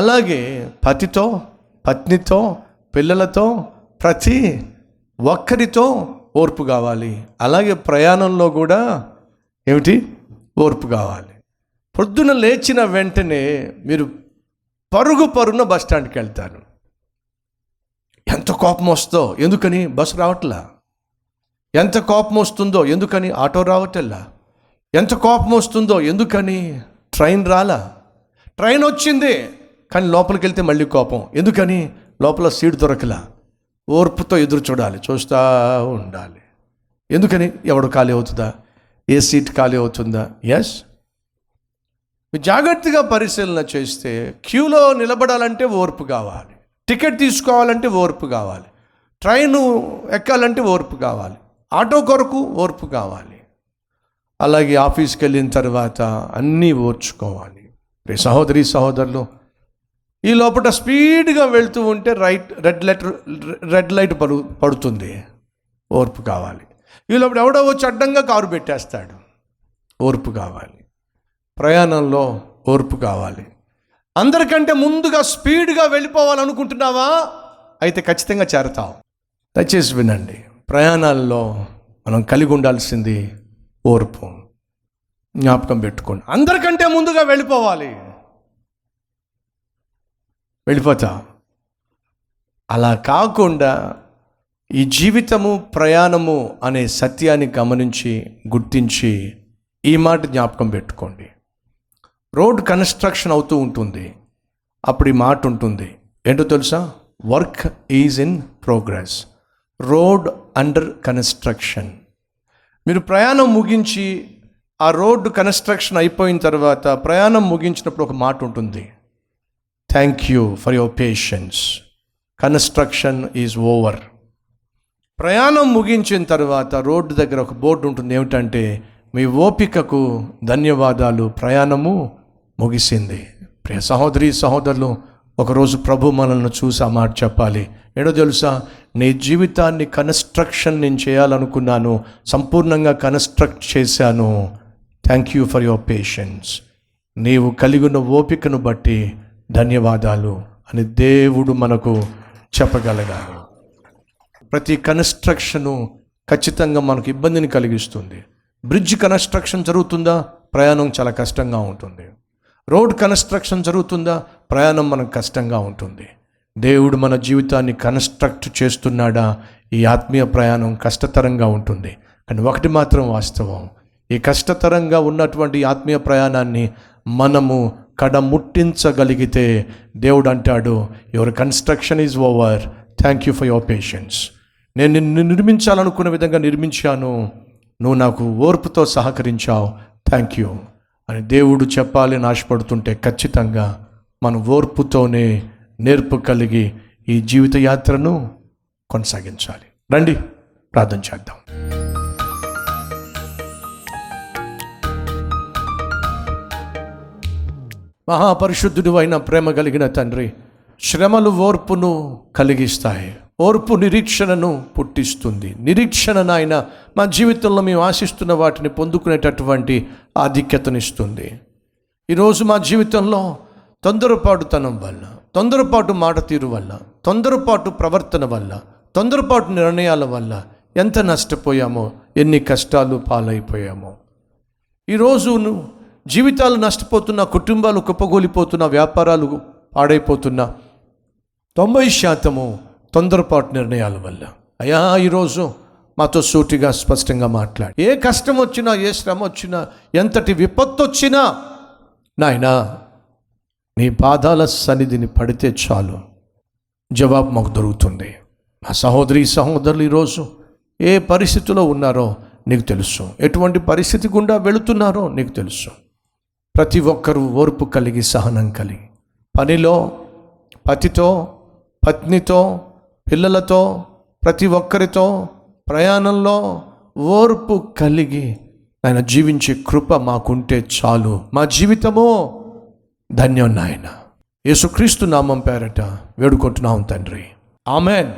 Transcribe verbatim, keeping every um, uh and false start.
అలాగే పతితో, పత్నితో, పిల్లలతో, ప్రతి ఒక్కరితో ఓర్పు కావాలి. అలాగే ప్రయాణంలో కూడా ఏమిటి, ఓర్పు కావాలి. పొద్దున లేచిన వెంటనే మీరు పరుగు పరుగున బస్ స్టాండ్కి వెళ్తాను, ఎంత కోపం వస్తుందో, ఎందుకని బస్సు రావట్లా. ఎంత కోపం వస్తుందో, ఎందుకని ఆటో రావట్లా. ఎంత కోపం వస్తుందో, ఎందుకని ట్రైన్ రాలా. ట్రైన్ వచ్చింది కానీ లోపలికి వెళ్తే మళ్ళీ కోపం, ఎందుకని లోపల సీట్ దొరకలా. ఓర్పుతో ఎదురు చూడాలి, చూస్తూ ఉండాలి. ఎందుకని ఎవడు ఖాళీ అవుతుందా, ఏ సీట్ ఖాళీ అవుతుందా. ఎస్, జాగ్రత్తగా పరిశీలన చేస్తే క్యూలో నిలబడాలంటే ఓర్పు కావాలి, టికెట్ తీసుకోవాలంటే ఓర్పు కావాలి, ట్రైను ఎక్కాలంటే ఓర్పు కావాలి, ఆటో కొరకు ఓర్పు కావాలి. అలాగే ఆఫీస్కి వెళ్ళిన తర్వాత అన్నీ ఓర్చుకోవాలి. సహోదరి సహోదరులు, ఈ లోపల స్పీడ్గా వెళ్తూ ఉంటే right red light red light పడు పడుతుంది ఓర్పు కావాలి. ఈ లోపల ఎవడో వచ్చి అడ్డంగా కారు పెట్టేస్తాడు, ఓర్పు కావాలి. ప్రయాణంలో ఓర్పు కావాలి. అందరికంటే ముందుగా స్పీడ్గా వెళ్ళిపోవాలనుకుంటున్నావా, అయితే ఖచ్చితంగా చేరతావు. దయచేసి వినండి, ప్రయాణాల్లో మనం కలిగి ఉండాల్సింది ఓర్పు. జ్ఞాపకం పెట్టుకోండి, అందరికంటే ముందుగా వెళ్ళిపోవాలి, వెళ్ళిపోతా. అలా కాకుండా ఈ జీవితము ప్రయాణము అనే సత్యాన్ని గమనించి, గుర్తించి ఈ మాట జ్ఞాపకం పెట్టుకోండి. రోడ్ కన్స్ట్రక్షన్ అవుతూ ఉంటుంది, అప్పుడు ఈ మాట ఉంటుంది, ఏంటో తెలుసా, work is in progress, road under construction. మీరు ప్రయాణం ముగించి ఆ రోడ్డు కన్స్ట్రక్షన్ అయిపోయిన తర్వాత, ప్రయాణం ముగించినప్పుడు ఒక మాట ఉంటుంది, thank you for your patience, construction is over. ప్రయాణం ముగించిన తర్వాత రోడ్డు దగ్గర ఒక బోర్డు ఉంటుంది, ఏమిటంటే మీ ఓపికకు ధన్యవాదాలు, ప్రయాణము ముగిసింది. ప్రియ సహోదరి సహోదరులు, ఒకరోజు ప్రభు మనల్ని చూసి ఆ మాట చెప్పాలి, ఏడో తెలుసా, నీ జీవితాన్ని కన్స్ట్రక్షన్ నేను చేయాలనుకున్నాను, సంపూర్ణంగా కన్స్ట్రక్ట్ చేశాను, thank you for your patience, నీవు కలిగి ఉన్న ఓపికను బట్టి ధన్యవాదాలు అని దేవుడు మనకు చెప్పగలగాలి. ప్రతి కన్స్ట్రక్షను ఖచ్చితంగా మనకు ఇబ్బందిని కలిగిస్తుంది. బ్రిడ్జ్ కన్స్ట్రక్షన్ జరుగుతుందా, ప్రయాణం చాలా కష్టంగా ఉంటుంది. రోడ్ కన్స్ట్రక్షన్ జరుగుతుందా, ప్రయాణం మనకు కష్టంగా ఉంటుంది. దేవుడు మన జీవితాన్ని కన్స్ట్రక్ట్ చేస్తున్నాడా, ఈ ఆత్మీయ ప్రయాణం కష్టతరంగా ఉంటుంది. కానీ ఒకటి మాత్రం వాస్తవం, ఈ కష్టతరంగా ఉన్నటువంటి ఆత్మీయ ప్రయాణాన్ని మనము కడముట్టించగలిగితే దేవుడు అంటాడు, your construction is over, thank you for your patience. నేను నిన్ను నిర్మించాలనుకున్న విధంగా నిర్మించాను, నువ్వు నాకు ఓర్పుతో సహకరించావు, థ్యాంక్ యూ అని దేవుడు చెప్పాలని ఆశపడుతుంటే, ఖచ్చితంగా మనం ఓర్పుతోనే నేర్పు కలిగి ఈ జీవిత యాత్రను కొనసాగించాలి. రండి ప్రార్థన చేద్దాం. మహాపరిశుద్ధుడు అయిన ప్రేమ కలిగిన తండ్రి, శ్రమలు ఓర్పును కలిగిస్తాయి, ఓర్పు నిరీక్షణను పుట్టిస్తుంది. నిరీక్షణ నాయన మా జీవితంలో మేము ఆశిస్తున్న వాటిని పొందుకునేటటువంటి ఆధిక్యతనిస్తుంది. ఈరోజు మా జీవితంలో తొందరపాటుతనం వల్ల, తొందరపాటు మాట తీరు వల్ల, తొందరపాటు ప్రవర్తన వల్ల, తొందరపాటు నిర్ణయాల వల్ల ఎంత నష్టపోయామో, ఎన్ని కష్టాలు పాలైపోయామో. ఈరోజు జీవితాలు నష్టపోతున్న, కుటుంబాలు కుప్పగూలిపోతున్న, వ్యాపారాలు పాడైపోతున్న తొంభై శాతము తొందరపాటు నిర్ణయాల వల్ల. అయ్యా, ఈరోజు మాతో సూటిగా స్పష్టంగా మాట్లాడి, ఏ కష్టం వచ్చినా, ఏ శ్రమ వచ్చినా, ఎంతటి విపత్తు వచ్చినా నాయనా నీ పాదాల సన్నిధిని పడితే చాలు, జవాబు మాకు దొరుకుతుంది. మా సహోదరి సహోదరులు ఈరోజు ఏ పరిస్థితిలో ఉన్నారో నీకు తెలుసు, ఎటువంటి పరిస్థితి గుండా వెళుతున్నారో నీకు తెలుసు. ప్రతి ఒక్కరూ ఓర్పు కలిగి, సహనం కలిగి, పనిలో, పతితో, పత్నితో, పిల్లలతో, ప్రతి ఒక్కరితో, ప్రయాణంలో ఓర్పు కలిగి ఆయన జీవించే కృప మాకుంటే చాలు, మా జీవితము ధన్యం నాయన. యేసుక్రీస్తు నామం పేరట వేడుకుంటున్నాం తండ్రి, ఆమెన్.